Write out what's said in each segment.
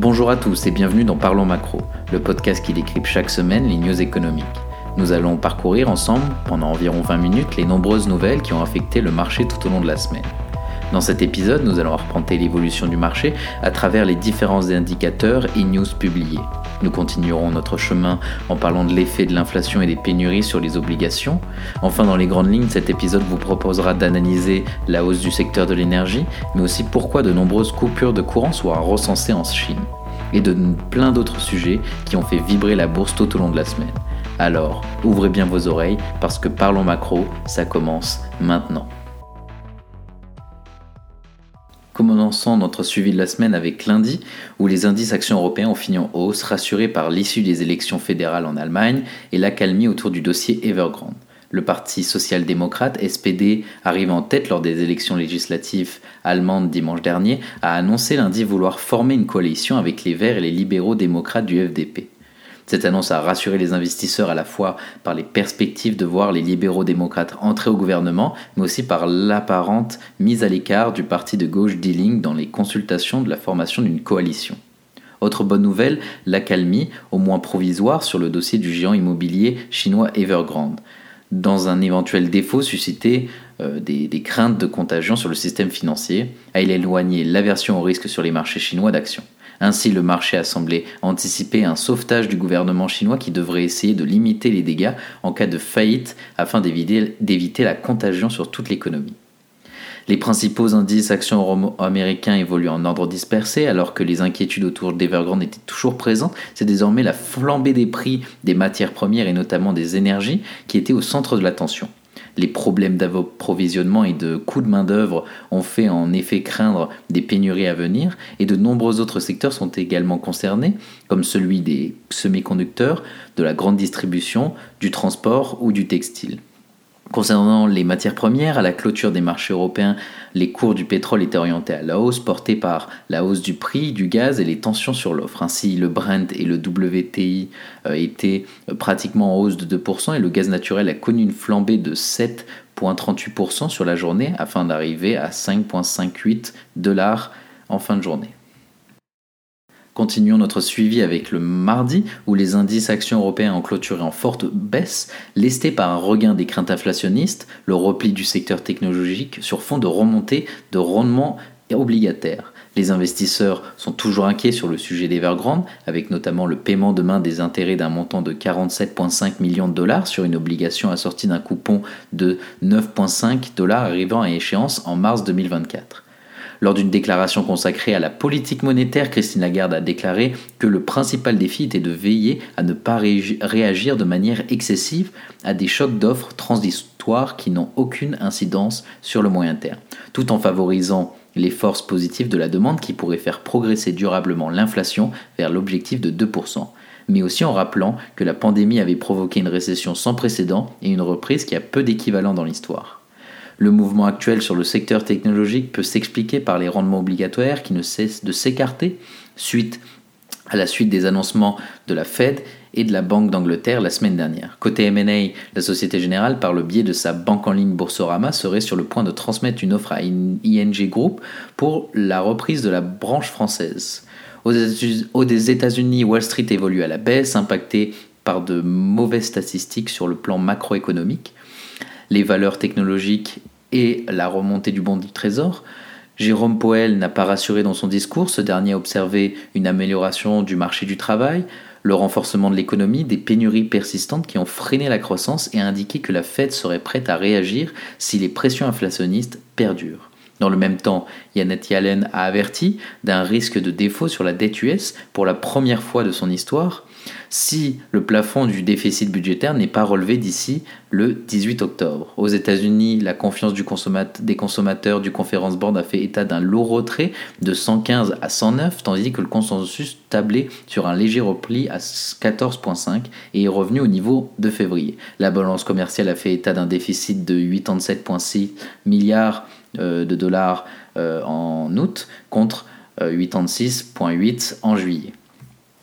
Bonjour à tous et bienvenue dans Parlons Macro, le podcast qui décrypte chaque semaine les news économiques. Nous allons parcourir ensemble, pendant environ 20 minutes, les nombreuses nouvelles qui ont affecté le marché tout au long de la semaine. Dans cet épisode, nous allons arpenter l'évolution du marché à travers les différents indicateurs et news publiés. Nous continuerons notre chemin en parlant de l'effet de l'inflation et des pénuries sur les obligations. Enfin, dans les grandes lignes, cet épisode vous proposera d'analyser la hausse du secteur de l'énergie, mais aussi pourquoi de nombreuses coupures de courant sont recensées en Chine, et de plein d'autres sujets qui ont fait vibrer la bourse tout au long de la semaine. Alors, ouvrez bien vos oreilles, parce que Parlons Macro, ça commence maintenant. Commençons notre suivi de la semaine avec lundi, où les indices actions européens ont fini en hausse, rassurés par l'issue des élections fédérales en Allemagne et l'accalmie autour du dossier Evergrande. Le parti social-démocrate, SPD, arrivé en tête lors des élections législatives allemandes dimanche dernier, a annoncé lundi vouloir former une coalition avec les Verts et les libéraux démocrates du FDP. Cette annonce a rassuré les investisseurs à la fois par les perspectives de voir les libéraux démocrates entrer au gouvernement, mais aussi par l'apparente mise à l'écart du parti de gauche Die Linke dans les consultations de la formation d'une coalition. Autre bonne nouvelle, l'accalmie, au moins provisoire, sur le dossier du géant immobilier chinois Evergrande, dans un éventuel défaut suscité des craintes de contagion sur le système financier, à éloigner l'aversion au risque sur les marchés chinois d'actions. Ainsi, le marché a semblé anticiper un sauvetage du gouvernement chinois qui devrait essayer de limiter les dégâts en cas de faillite afin d'éviter la contagion sur toute l'économie. Les principaux indices actions américains évoluent en ordre dispersé, alors que les inquiétudes autour d'Evergrande étaient toujours présentes. C'est désormais la flambée des prix des matières premières et notamment des énergies qui était au centre de l'attention. Les problèmes d'approvisionnement et de coûts de main-d'œuvre ont fait en effet craindre des pénuries à venir, et de nombreux autres secteurs sont également concernés, comme celui des semi-conducteurs, de la grande distribution, du transport ou du textile. Concernant les matières premières, à la clôture des marchés européens, les cours du pétrole étaient orientés à la hausse, portés par la hausse du prix du gaz et les tensions sur l'offre. Ainsi, le Brent et le WTI étaient pratiquement en hausse de 2% et le gaz naturel a connu une flambée de 7,38% sur la journée afin d'arriver à $5.58 en fin de journée. Continuons notre suivi avec le mardi, où les indices actions européens ont clôturé en forte baisse, lestés par un regain des craintes inflationnistes, le repli du secteur technologique sur fond de remontée de rendements obligataires. Les investisseurs sont toujours inquiets sur le sujet d'Evergrande, avec notamment le paiement demain des intérêts d'un montant de $47.5 million sur une obligation assortie d'un coupon de $9.5 arrivant à échéance en mars 2024. Lors d'une déclaration consacrée à la politique monétaire, Christine Lagarde a déclaré que le principal défi était de veiller à ne pas réagir de manière excessive à des chocs d'offres transitoires qui n'ont aucune incidence sur le moyen terme, tout en favorisant les forces positives de la demande qui pourraient faire progresser durablement l'inflation vers l'objectif de 2%, mais aussi en rappelant que la pandémie avait provoqué une récession sans précédent et une reprise qui a peu d'équivalent dans l'histoire. Le mouvement actuel sur le secteur technologique peut s'expliquer par les rendements obligataires qui ne cessent de s'écarter à la suite des annoncements de la Fed et de la Banque d'Angleterre la semaine dernière. Côté M&A, la Société Générale, par le biais de sa banque en ligne Boursorama, serait sur le point de transmettre une offre à ING Group pour la reprise de la branche française. Aux États-Unis, Wall Street évolue à la baisse, impactée par de mauvaises statistiques sur le plan macroéconomique, les valeurs technologiques et la remontée du bond du trésor. Jerome Powell n'a pas rassuré dans son discours. Ce dernier a observé une amélioration du marché du travail, le renforcement de l'économie, des pénuries persistantes qui ont freiné la croissance et a indiqué que la Fed serait prête à réagir si les pressions inflationnistes perdurent. Dans le même temps, Janet Yellen a averti d'un risque de défaut sur la dette US pour la première fois de son histoire si le plafond du déficit budgétaire n'est pas relevé d'ici le 18 octobre. Aux États-Unis, la confiance des consommateurs du Conference Board a fait état d'un lourd retrait de 115 à 109, tandis que le consensus tablait sur un léger repli à 14,5 et est revenu au niveau de février. La balance commerciale a fait état d'un déficit de 87,6 milliards de dollars en août contre 86,8 en juillet.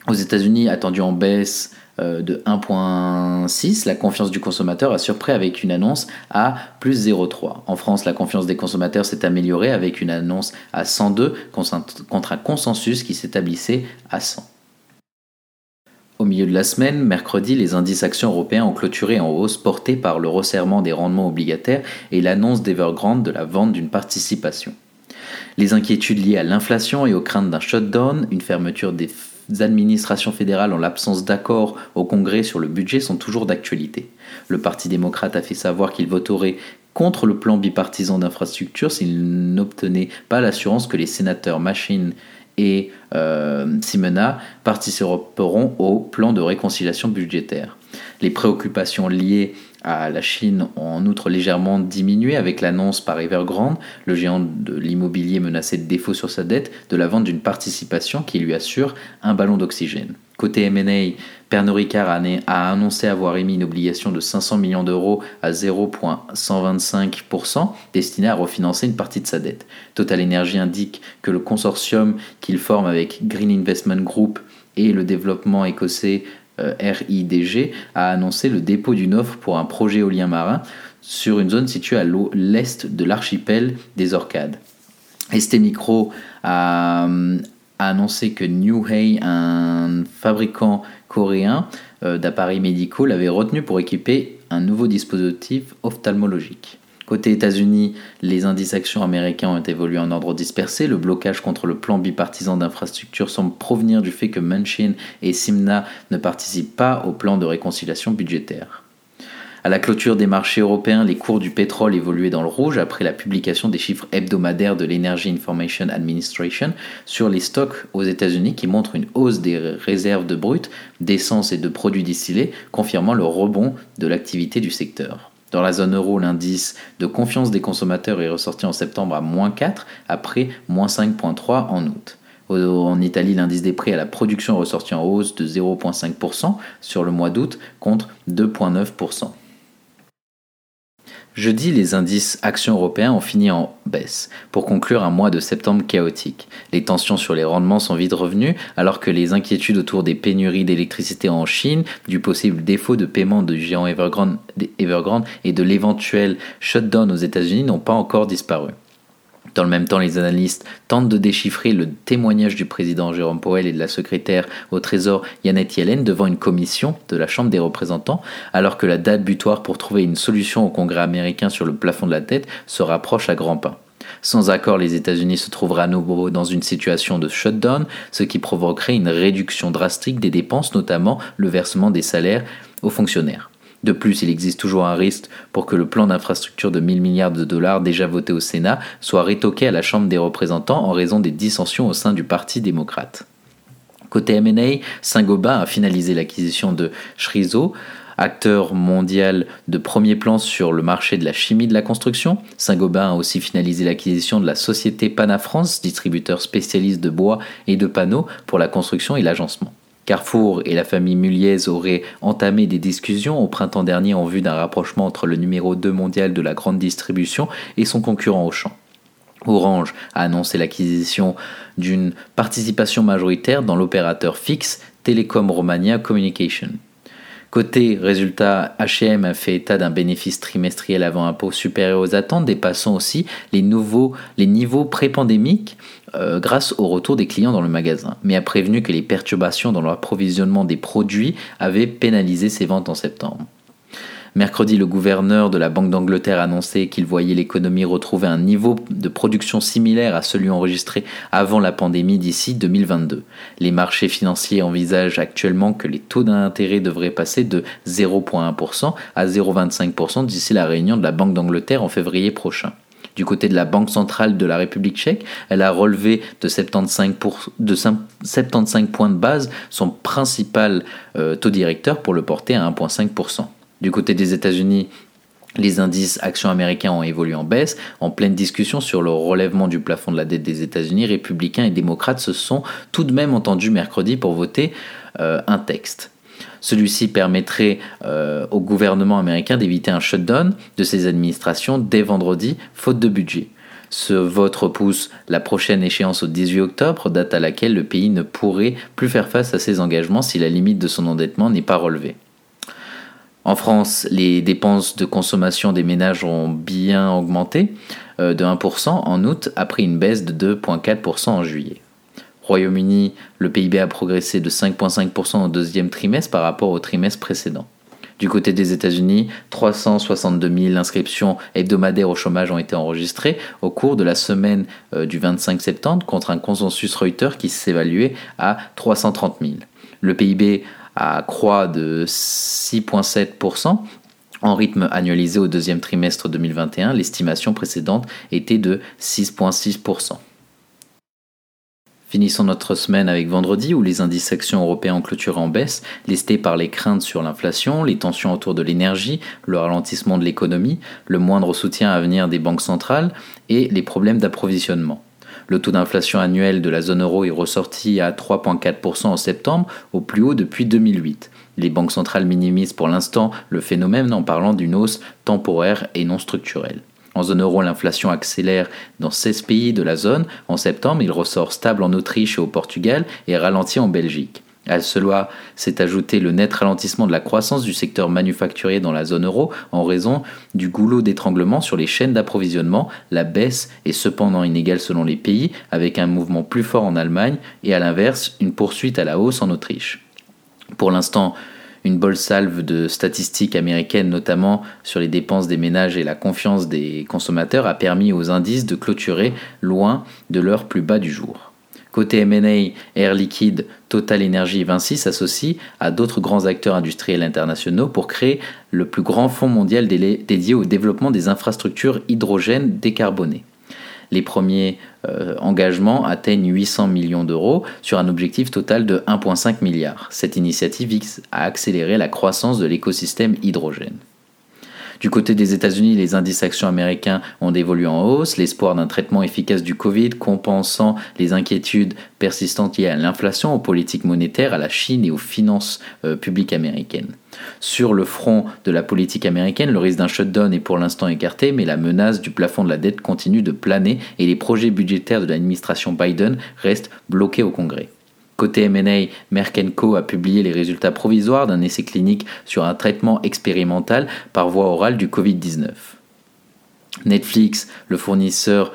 Aux États-Unis, attendu en baisse de 1,6, la confiance du consommateur a surpris avec une annonce à plus 0,3. En France, la confiance des consommateurs s'est améliorée avec une annonce à 102 contre un consensus qui s'établissait à 100. Au milieu de la semaine, mercredi, les indices actions européens ont clôturé en hausse portés par le resserrement des rendements obligataires et l'annonce d'Evergrande de la vente d'une participation. Les inquiétudes liées à l'inflation et aux craintes d'un shutdown, une fermeture des administrations fédérales en l'absence d'accord au Congrès sur le budget sont toujours d'actualité. Le Parti démocrate a fait savoir qu'il voterait contre le plan bipartisan d'infrastructure s'il n'obtenait pas l'assurance que les sénateurs Manchin et Sinema participeront au plan de réconciliation budgétaire. Les préoccupations liées à la Chine ont en outre légèrement diminué avec l'annonce par Evergrande, le géant de l'immobilier menacé de défaut sur sa dette, de la vente d'une participation qui lui assure un ballon d'oxygène. Côté M&A, Pernod Ricard a annoncé avoir émis une obligation de 500 millions d'euros à 0,125% destinée à refinancer une partie de sa dette. Total Energies indique que le consortium qu'il forme avec Green Investment Group et le développement écossais RIDG a annoncé le dépôt d'une offre pour un projet éolien marin sur une zone située à l'est de l'archipel des Orcades. ST Micro a annoncé que New Hay, un fabricant coréen d'appareils médicaux, l'avait retenu pour équiper un nouveau dispositif ophtalmologique. Côté États-Unis, les indices actions américains ont évolué en ordre dispersé. Le blocage contre le plan bipartisan d'infrastructure semble provenir du fait que Manchin et Sinema ne participent pas au plan de réconciliation budgétaire. À la clôture des marchés européens, les cours du pétrole évoluaient dans le rouge après la publication des chiffres hebdomadaires de l'Energy Information Administration sur les stocks aux États-Unis qui montrent une hausse des réserves de brut, d'essence et de produits distillés, confirmant le rebond de l'activité du secteur. Dans la zone euro, l'indice de confiance des consommateurs est ressorti en septembre à -4 après -5,3 en août. En Italie, l'indice des prix à la production est ressorti en hausse de 0,5% sur le mois d'août contre 2,9%. Jeudi, les indices actions européens ont fini en baisse, pour conclure un mois de septembre chaotique. Les tensions sur les rendements sont vite revenues, alors que les inquiétudes autour des pénuries d'électricité en Chine, du possible défaut de paiement du géant Evergrande et de l'éventuel shutdown aux États-Unis n'ont pas encore disparu. Dans le même temps, les analystes tentent de déchiffrer le témoignage du président Jerome Powell et de la secrétaire au Trésor Janet Yellen devant une commission de la Chambre des représentants, alors que la date butoir pour trouver une solution au Congrès américain sur le plafond de la dette se rapproche à grands pas. Sans accord, les États-Unis se trouveraient à nouveau dans une situation de shutdown, ce qui provoquerait une réduction drastique des dépenses, notamment le versement des salaires aux fonctionnaires. De plus, il existe toujours un risque pour que le plan d'infrastructure de 1 000 milliards de dollars déjà voté au Sénat soit rétoqué à la Chambre des représentants en raison des dissensions au sein du Parti démocrate. Côté M&A, Saint-Gobain a finalisé l'acquisition de Chryso, acteur mondial de premier plan sur le marché de la chimie de la construction. Saint-Gobain a aussi finalisé l'acquisition de la société Panafrance, distributeur spécialiste de bois et de panneaux pour la construction et l'agencement. Carrefour et la famille Mulliez auraient entamé des discussions au printemps dernier en vue d'un rapprochement entre le numéro 2 mondial de la grande distribution et son concurrent Auchan. Orange a annoncé l'acquisition d'une participation majoritaire dans l'opérateur fixe Telecom Romania Communication. Côté résultat, H&M a fait état d'un bénéfice trimestriel avant impôt supérieur aux attentes, dépassant aussi les niveaux pré-pandémiques grâce au retour des clients dans le magasin, mais a prévenu que les perturbations dans l'approvisionnement des produits avaient pénalisé ses ventes en septembre. Mercredi, le gouverneur de la Banque d'Angleterre annonçait qu'il voyait l'économie retrouver un niveau de production similaire à celui enregistré avant la pandémie d'ici 2022. Les marchés financiers envisagent actuellement que les taux d'intérêt devraient passer de 0,1% à 0,25% d'ici la réunion de la Banque d'Angleterre en février prochain. Du côté de la Banque centrale de la République tchèque, elle a relevé de 75 points de base son principal taux directeur pour le porter à 1,5%. Du côté des États-Unis, les indices actions américains ont évolué en baisse. En pleine discussion sur le relèvement du plafond de la dette des États-Unis, républicains et démocrates se sont tout de même entendus mercredi pour voter un texte. Celui-ci permettrait au gouvernement américain d'éviter un shutdown de ses administrations dès vendredi, faute de budget. Ce vote repousse la prochaine échéance au 18 octobre, date à laquelle le pays ne pourrait plus faire face à ses engagements si la limite de son endettement n'est pas relevée. En France, les dépenses de consommation des ménages ont bien augmenté de 1% en août, après une baisse de 2,4% en juillet. Royaume-Uni, le PIB a progressé de 5,5% au deuxième trimestre par rapport au trimestre précédent. Du côté des États-Unis, 362 000 inscriptions hebdomadaires au chômage ont été enregistrées au cours de la semaine du 25 septembre, contre un consensus Reuters qui s'évaluait à 330 000. Le PIB a croît de 6,7% en rythme annualisé au deuxième trimestre 2021. L'estimation précédente était de 6,6%. Finissons notre semaine avec vendredi où les indices actions européens ont clôturé en baisse, lestés par les craintes sur l'inflation, les tensions autour de l'énergie, le ralentissement de l'économie, le moindre soutien à venir des banques centrales et les problèmes d'approvisionnement. Le taux d'inflation annuel de la zone euro est ressorti à 3,4% en septembre, au plus haut depuis 2008. Les banques centrales minimisent pour l'instant le phénomène en parlant d'une hausse temporaire et non structurelle. En zone euro, l'inflation accélère dans 16 pays de la zone. En septembre, il ressort stable en Autriche et au Portugal et ralentit en Belgique. À cela s'est ajouté le net ralentissement de la croissance du secteur manufacturier dans la zone euro en raison du goulot d'étranglement sur les chaînes d'approvisionnement. La baisse est cependant inégale selon les pays, avec un mouvement plus fort en Allemagne et à l'inverse, une poursuite à la hausse en Autriche. Pour l'instant, une bonne salve de statistiques américaines, notamment sur les dépenses des ménages et la confiance des consommateurs, a permis aux indices de clôturer loin de leur plus bas du jour. Côté M&A, Air Liquide, Total Energies et Vinci s'associent à d'autres grands acteurs industriels internationaux pour créer le plus grand fonds mondial dédié au développement des infrastructures hydrogène décarbonées. Les premiers engagements atteignent 800 millions d'euros sur un objectif total de 1,5 milliard. Cette initiative vise à accélérer la croissance de l'écosystème hydrogène. Du côté des États-Unis, les indices actions américains ont évolué en hausse. L'espoir d'un traitement efficace du Covid compensant les inquiétudes persistantes liées à l'inflation, aux politiques monétaires, à la Chine et aux finances publiques américaines. Sur le front de la politique américaine, le risque d'un shutdown est pour l'instant écarté, mais la menace du plafond de la dette continue de planer et les projets budgétaires de l'administration Biden restent bloqués au Congrès. Côté M&A, Merck & Co. a publié les résultats provisoires d'un essai clinique sur un traitement expérimental par voie orale du Covid-19. Netflix, le fournisseur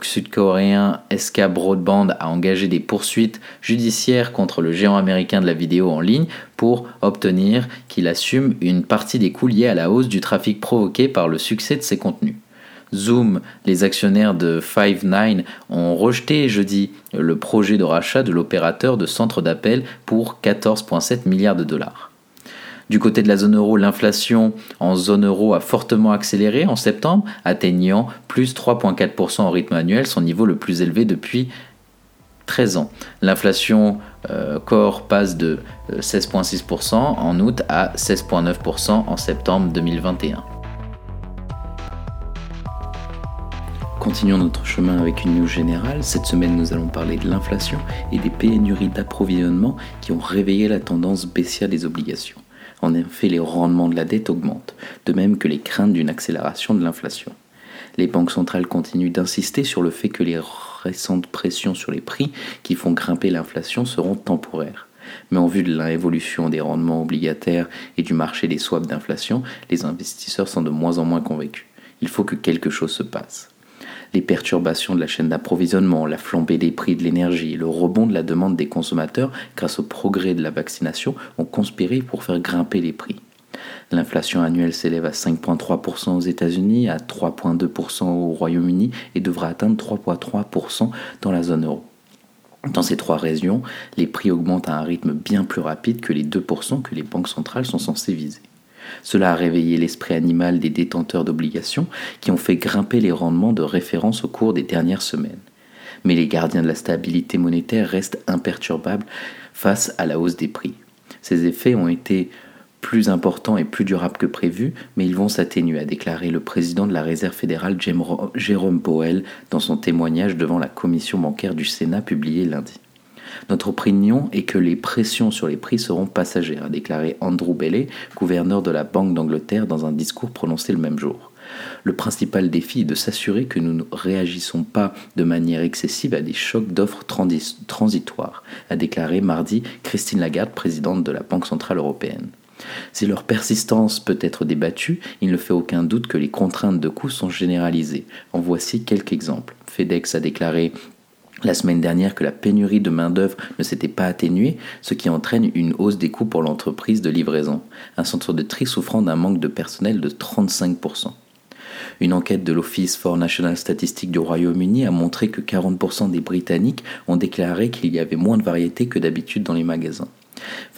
sud-coréen SK Broadband, a engagé des poursuites judiciaires contre le géant américain de la vidéo en ligne pour obtenir qu'il assume une partie des coûts liés à la hausse du trafic provoqué par le succès de ses contenus. Zoom, les actionnaires de Five9 ont rejeté jeudi le projet de rachat de l'opérateur de centre d'appel pour 14,7 milliards de dollars. Du côté de la zone euro, l'inflation en zone euro a fortement accéléré en septembre, atteignant plus 3,4% en rythme annuel, son niveau le plus élevé depuis 13 ans. L'inflation core passe de 16,6% en août à 16,9% en septembre 2021. Continuons notre chemin avec une news générale. Cette semaine, nous allons parler de l'inflation et des pénuries d'approvisionnement qui ont réveillé la tendance baissière des obligations. En effet, les rendements de la dette augmentent, de même que les craintes d'une accélération de l'inflation. Les banques centrales continuent d'insister sur le fait que les récentes pressions sur les prix qui font grimper l'inflation seront temporaires. Mais en vue de l'évolution des rendements obligataires et du marché des swaps d'inflation, les investisseurs sont de moins en moins convaincus. Il faut que quelque chose se passe. Les perturbations de la chaîne d'approvisionnement, la flambée des prix de l'énergie et le rebond de la demande des consommateurs grâce au progrès de la vaccination ont conspiré pour faire grimper les prix. L'inflation annuelle s'élève à 5,3% aux États-Unis, à 3,2% au Royaume-Uni et devra atteindre 3,3% dans la zone euro. Dans ces trois régions, les prix augmentent à un rythme bien plus rapide que les 2% que les banques centrales sont censées viser. Cela a réveillé l'esprit animal des détenteurs d'obligations qui ont fait grimper les rendements de référence au cours des dernières semaines. Mais les gardiens de la stabilité monétaire restent imperturbables face à la hausse des prix. Ces effets ont été plus importants et plus durables que prévu, mais ils vont s'atténuer, a déclaré le président de la Réserve fédérale Jerome Powell dans son témoignage devant la commission bancaire du Sénat publié lundi. Notre opinion est que les pressions sur les prix seront passagères, a déclaré Andrew Bailey, gouverneur de la Banque d'Angleterre, dans un discours prononcé le même jour. Le principal défi est de s'assurer que nous ne réagissons pas de manière excessive à des chocs d'offres transitoires, a déclaré mardi Christine Lagarde, présidente de la Banque centrale européenne. Si leur persistance peut être débattue, il ne fait aucun doute que les contraintes de coûts sont généralisées. En voici quelques exemples. FedEx a déclaré la semaine dernière que la pénurie de main-d'œuvre ne s'était pas atténuée, ce qui entraîne une hausse des coûts pour l'entreprise de livraison, un centre de tri souffrant d'un manque de personnel de 35%. Une enquête de l'Office for National Statistics du Royaume-Uni a montré que 40% des Britanniques ont déclaré qu'il y avait moins de variétés que d'habitude dans les magasins.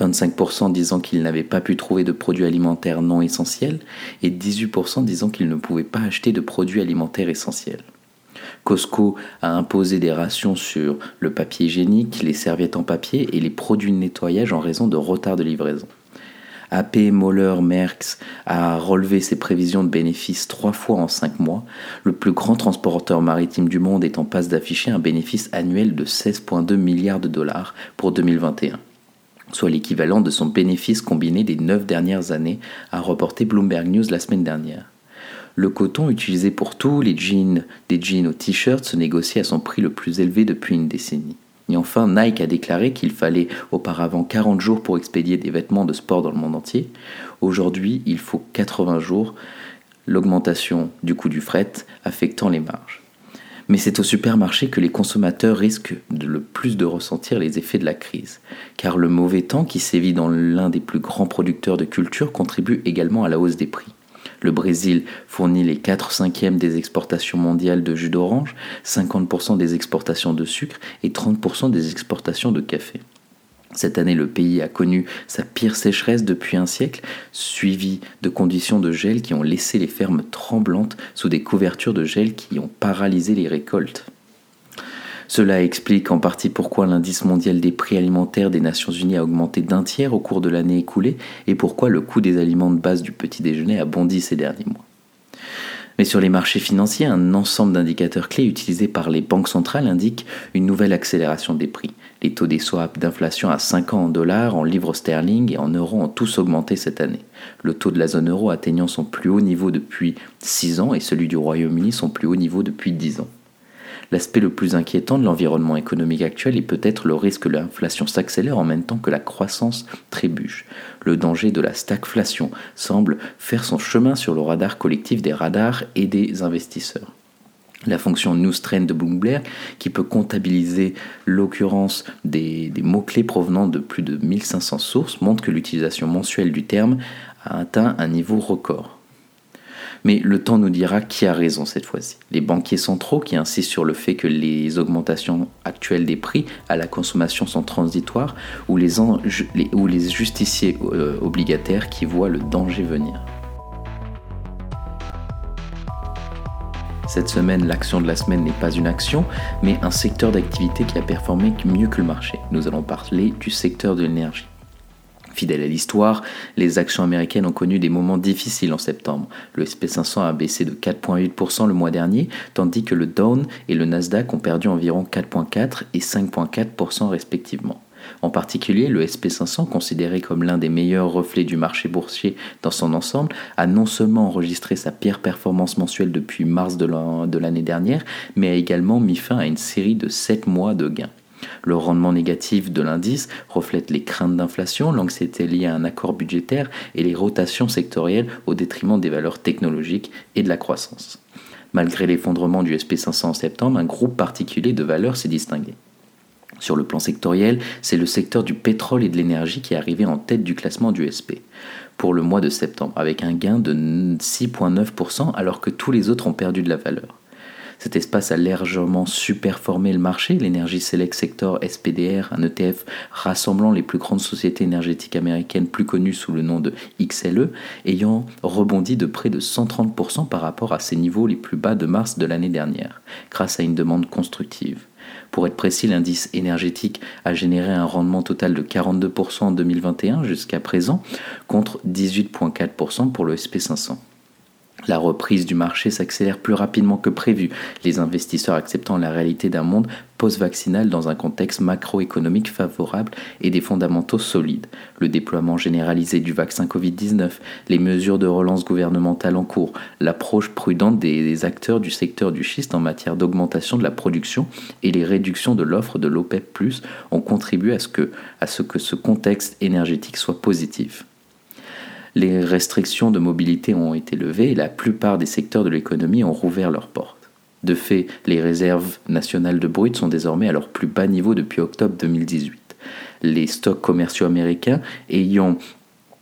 25% disant qu'ils n'avaient pas pu trouver de produits alimentaires non essentiels et 18% disant qu'ils ne pouvaient pas acheter de produits alimentaires essentiels. Costco a imposé des rations sur le papier hygiénique, les serviettes en papier et les produits de nettoyage en raison de retard de livraison. AP Moller Maersk a relevé ses prévisions de bénéfices 3 fois en 5 mois, le plus grand transporteur maritime du monde est en passe d'afficher un bénéfice annuel de 16,2 milliards de dollars pour 2021, soit l'équivalent de son bénéfice combiné des 9 dernières années, a reporté Bloomberg News la semaine dernière. Le coton utilisé pour tout, des jeans aux t-shirts, se négocie à son prix le plus élevé depuis une décennie. Et enfin, Nike a déclaré qu'il fallait auparavant 40 jours pour expédier des vêtements de sport dans le monde entier. Aujourd'hui, il faut 80 jours, l'augmentation du coût du fret affectant les marges. Mais c'est au supermarché que les consommateurs risquent le plus de ressentir les effets de la crise, car le mauvais temps qui sévit dans l'un des plus grands producteurs de culture contribue également à la hausse des prix. Le Brésil fournit les 4/5 des exportations mondiales de jus d'orange, 50% des exportations de sucre et 30% des exportations de café. Cette année, le pays a connu sa pire sécheresse depuis un siècle, suivie de conditions de gel qui ont laissé les fermes tremblantes sous des couvertures de gel qui ont paralysé les récoltes. Cela explique en partie pourquoi l'indice mondial des prix alimentaires des Nations Unies a augmenté d'1/3 au cours de l'année écoulée et pourquoi le coût des aliments de base du petit déjeuner a bondi ces derniers mois. Mais sur les marchés financiers, un ensemble d'indicateurs clés utilisés par les banques centrales indique une nouvelle accélération des prix. Les taux des swaps d'inflation à 5 ans en dollars, en livres sterling et en euros ont tous augmenté cette année. Le taux de la zone euro atteignant son plus haut niveau depuis 6 ans et celui du Royaume-Uni son plus haut niveau depuis 10 ans. L'aspect le plus inquiétant de l'environnement économique actuel est peut-être le risque que l'inflation s'accélère en même temps que la croissance trébuche. Le danger de la stagflation semble faire son chemin sur le radar collectif des radars et des investisseurs. La fonction News Trend de Bloomberg, qui peut comptabiliser l'occurrence des mots-clés provenant de plus de 1500 sources, montre que l'utilisation mensuelle du terme a atteint un niveau record. Mais le temps nous dira qui a raison cette fois-ci. Les banquiers centraux qui insistent sur le fait que les augmentations actuelles des prix à la consommation sont transitoires ou les justiciers obligataires qui voient le danger venir. Cette semaine, l'action de la semaine n'est pas une action, mais un secteur d'activité qui a performé mieux que le marché. Nous allons parler du secteur de l'énergie. Fidèle à l'histoire, les actions américaines ont connu des moments difficiles en septembre. Le S&P 500 a baissé de 4,8% le mois dernier, tandis que le Dow et le Nasdaq ont perdu environ 4,4% et 5,4% respectivement. En particulier, le S&P 500, considéré comme l'un des meilleurs reflets du marché boursier dans son ensemble, a non seulement enregistré sa pire performance mensuelle depuis mars de l'année dernière, mais a également mis fin à une série de 7 mois de gains. Le rendement négatif de l'indice reflète les craintes d'inflation, l'anxiété liée à un accord budgétaire et les rotations sectorielles au détriment des valeurs technologiques et de la croissance. Malgré l'effondrement du S&P 500 en septembre, un groupe particulier de valeurs s'est distingué. Sur le plan sectoriel, c'est le secteur du pétrole et de l'énergie qui est arrivé en tête du classement du SP pour le mois de septembre, avec un gain de 6,9% alors que tous les autres ont perdu de la valeur. Cet espace a largement superformé le marché. L'Energy Select Sector SPDR, un ETF rassemblant les plus grandes sociétés énergétiques américaines plus connues sous le nom de XLE, ayant rebondi de près de 130% par rapport à ses niveaux les plus bas de mars de l'année dernière, grâce à une demande constructive. Pour être précis, l'indice énergétique a généré un rendement total de 42% en 2021 jusqu'à présent, contre 18,4% pour le SP500. La reprise du marché s'accélère plus rapidement que prévu, les investisseurs acceptant la réalité d'un monde post-vaccinal dans un contexte macroéconomique favorable et des fondamentaux solides. Le déploiement généralisé du vaccin Covid-19, les mesures de relance gouvernementale en cours, l'approche prudente des acteurs du secteur du schiste en matière d'augmentation de la production et les réductions de l'offre de l'OPEP+, ont contribué à ce que ce contexte énergétique soit positif. Les restrictions de mobilité ont été levées et la plupart des secteurs de l'économie ont rouvert leurs portes. De fait, les réserves nationales de brut sont désormais à leur plus bas niveau depuis octobre 2018. Les stocks commerciaux américains ayant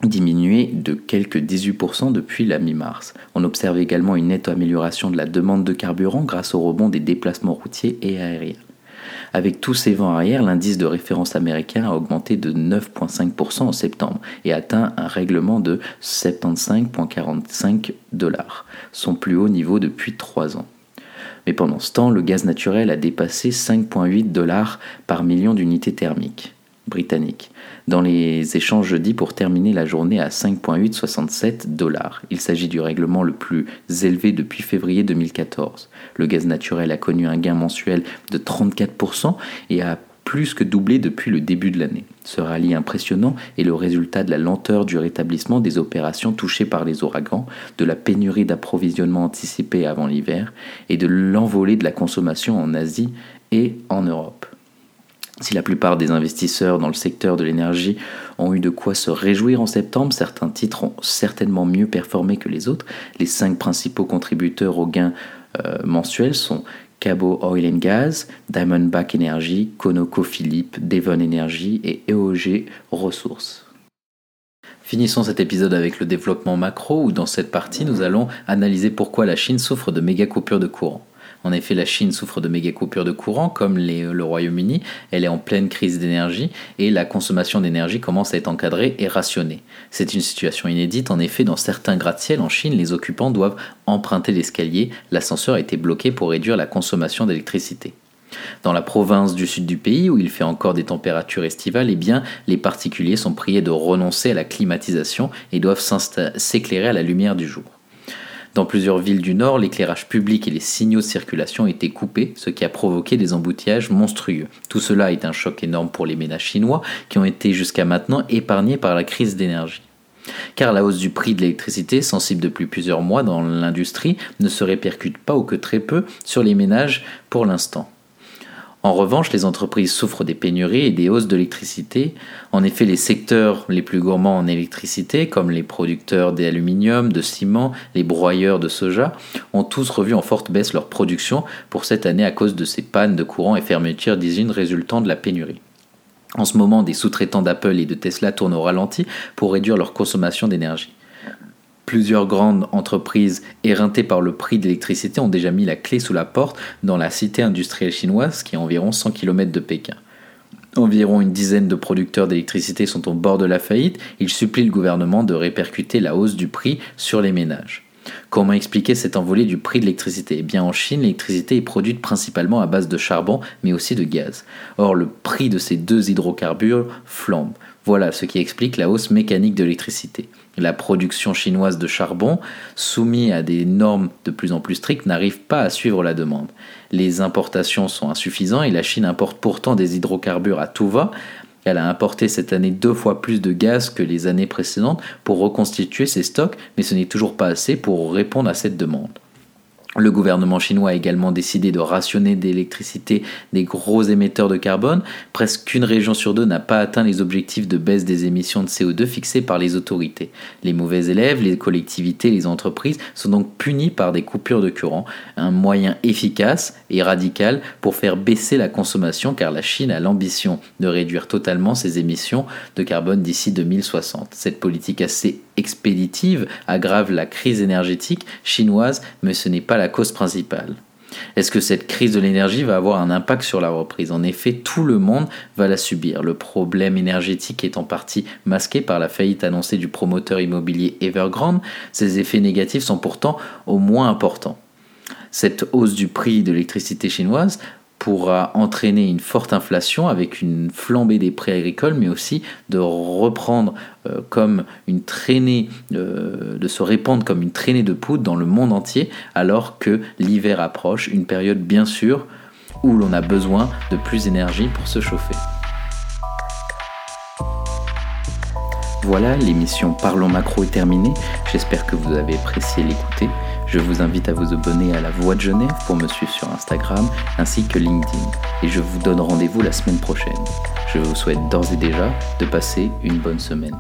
diminué de quelque 18% depuis la mi-mars. On observe également une nette amélioration de la demande de carburant grâce au rebond des déplacements routiers et aériens. Avec tous ces vents arrière, l'indice de référence américain a augmenté de 9,5% en septembre et atteint un règlement de $75,45, son plus haut niveau depuis 3 ans. Mais pendant ce temps, le gaz naturel a dépassé $5,8 par million d'unités thermiques britanniques. Dans les échanges jeudi pour terminer la journée à $5,867. Il s'agit du règlement le plus élevé depuis février 2014. Le gaz naturel a connu un gain mensuel de 34% et a plus que doublé depuis le début de l'année. Ce rallye impressionnant est le résultat de la lenteur du rétablissement des opérations touchées par les ouragans, de la pénurie d'approvisionnement anticipée avant l'hiver et de l'envolée de la consommation en Asie et en Europe. Si la plupart des investisseurs dans le secteur de l'énergie ont eu de quoi se réjouir en septembre, certains titres ont certainement mieux performé que les autres. Les 5 principaux contributeurs aux gains mensuels sont Cabo Oil & Gas, Diamondback Energy, ConocoPhillips, Devon Energy et EOG Ressources. Finissons cet épisode avec le développement macro où dans cette partie nous allons analyser pourquoi la Chine souffre de méga coupures de courant. En effet, la Chine souffre de méga coupures de courant, comme le Royaume-Uni. Elle est en pleine crise d'énergie et la consommation d'énergie commence à être encadrée et rationnée. C'est une situation inédite. En effet, dans certains gratte-ciel en Chine, les occupants doivent emprunter l'escalier. L'ascenseur a été bloqué pour réduire la consommation d'électricité. Dans la province du sud du pays, où il fait encore des températures estivales, les particuliers sont priés de renoncer à la climatisation et doivent s'éclairer à la lumière du jour. Dans plusieurs villes du Nord, l'éclairage public et les signaux de circulation étaient coupés, ce qui a provoqué des embouteillages monstrueux. Tout cela est un choc énorme pour les ménages chinois qui ont été jusqu'à maintenant épargnés par la crise d'énergie. Car la hausse du prix de l'électricité, sensible depuis plusieurs mois dans l'industrie, ne se répercute pas ou que très peu sur les ménages pour l'instant. En revanche, les entreprises souffrent des pénuries et des hausses de l'électricité. En effet, les secteurs les plus gourmands en électricité, comme les producteurs d'aluminium, de ciment, les broyeurs de soja, ont tous revu en forte baisse leur production pour cette année à cause de ces pannes de courant et fermetures d'usines résultant de la pénurie. En ce moment, des sous-traitants d'Apple et de Tesla tournent au ralenti pour réduire leur consommation d'énergie. Plusieurs grandes entreprises éreintées par le prix de l'électricité ont déjà mis la clé sous la porte dans la cité industrielle chinoise qui est à environ 100 km de Pékin. Environ une dizaine de producteurs d'électricité sont au bord de la faillite. Ils supplient le gouvernement de répercuter la hausse du prix sur les ménages. Comment expliquer cette envolée du prix de l'électricité ? Eh bien, en Chine, l'électricité est produite principalement à base de charbon, mais aussi de gaz. Or, le prix de ces 2 hydrocarbures flambe. Voilà ce qui explique la hausse mécanique de l'électricité. La production chinoise de charbon, soumise à des normes de plus en plus strictes, n'arrive pas à suivre la demande. Les importations sont insuffisantes et la Chine importe pourtant des hydrocarbures à tout va. Elle a importé cette année 2 fois plus de gaz que les années précédentes pour reconstituer ses stocks, mais ce n'est toujours pas assez pour répondre à cette demande. Le gouvernement chinois a également décidé de rationner d'électricité des gros émetteurs de carbone. Presque une région sur 2 n'a pas atteint les objectifs de baisse des émissions de CO2 fixés par les autorités. Les mauvais élèves, les collectivités, les entreprises sont donc punis par des coupures de courant, un moyen efficace et radical pour faire baisser la consommation car la Chine a l'ambition de réduire totalement ses émissions de carbone d'ici 2060. Cette politique assez expéditive aggrave la crise énergétique chinoise, mais ce n'est pas la cause principale. Est-ce que cette crise de l'énergie va avoir un impact sur la reprise ? En effet, tout le monde va la subir. Le problème énergétique est en partie masqué par la faillite annoncée du promoteur immobilier Evergrande. Ses effets négatifs sont pourtant au moins importants. Cette hausse du prix de l'électricité chinoise pourra entraîner une forte inflation avec une flambée des prix agricoles, mais aussi de reprendre comme une traînée, de se répandre comme une traînée de poudre dans le monde entier, alors que l'hiver approche, une période bien sûr où l'on a besoin de plus d'énergie pour se chauffer. Voilà, l'émission Parlons Macro est terminée. J'espère que vous avez apprécié l'écouter. Je vous invite à vous abonner à La Voix de Genève pour me suivre sur Instagram ainsi que LinkedIn. Et je vous donne rendez-vous la semaine prochaine. Je vous souhaite d'ores et déjà de passer une bonne semaine.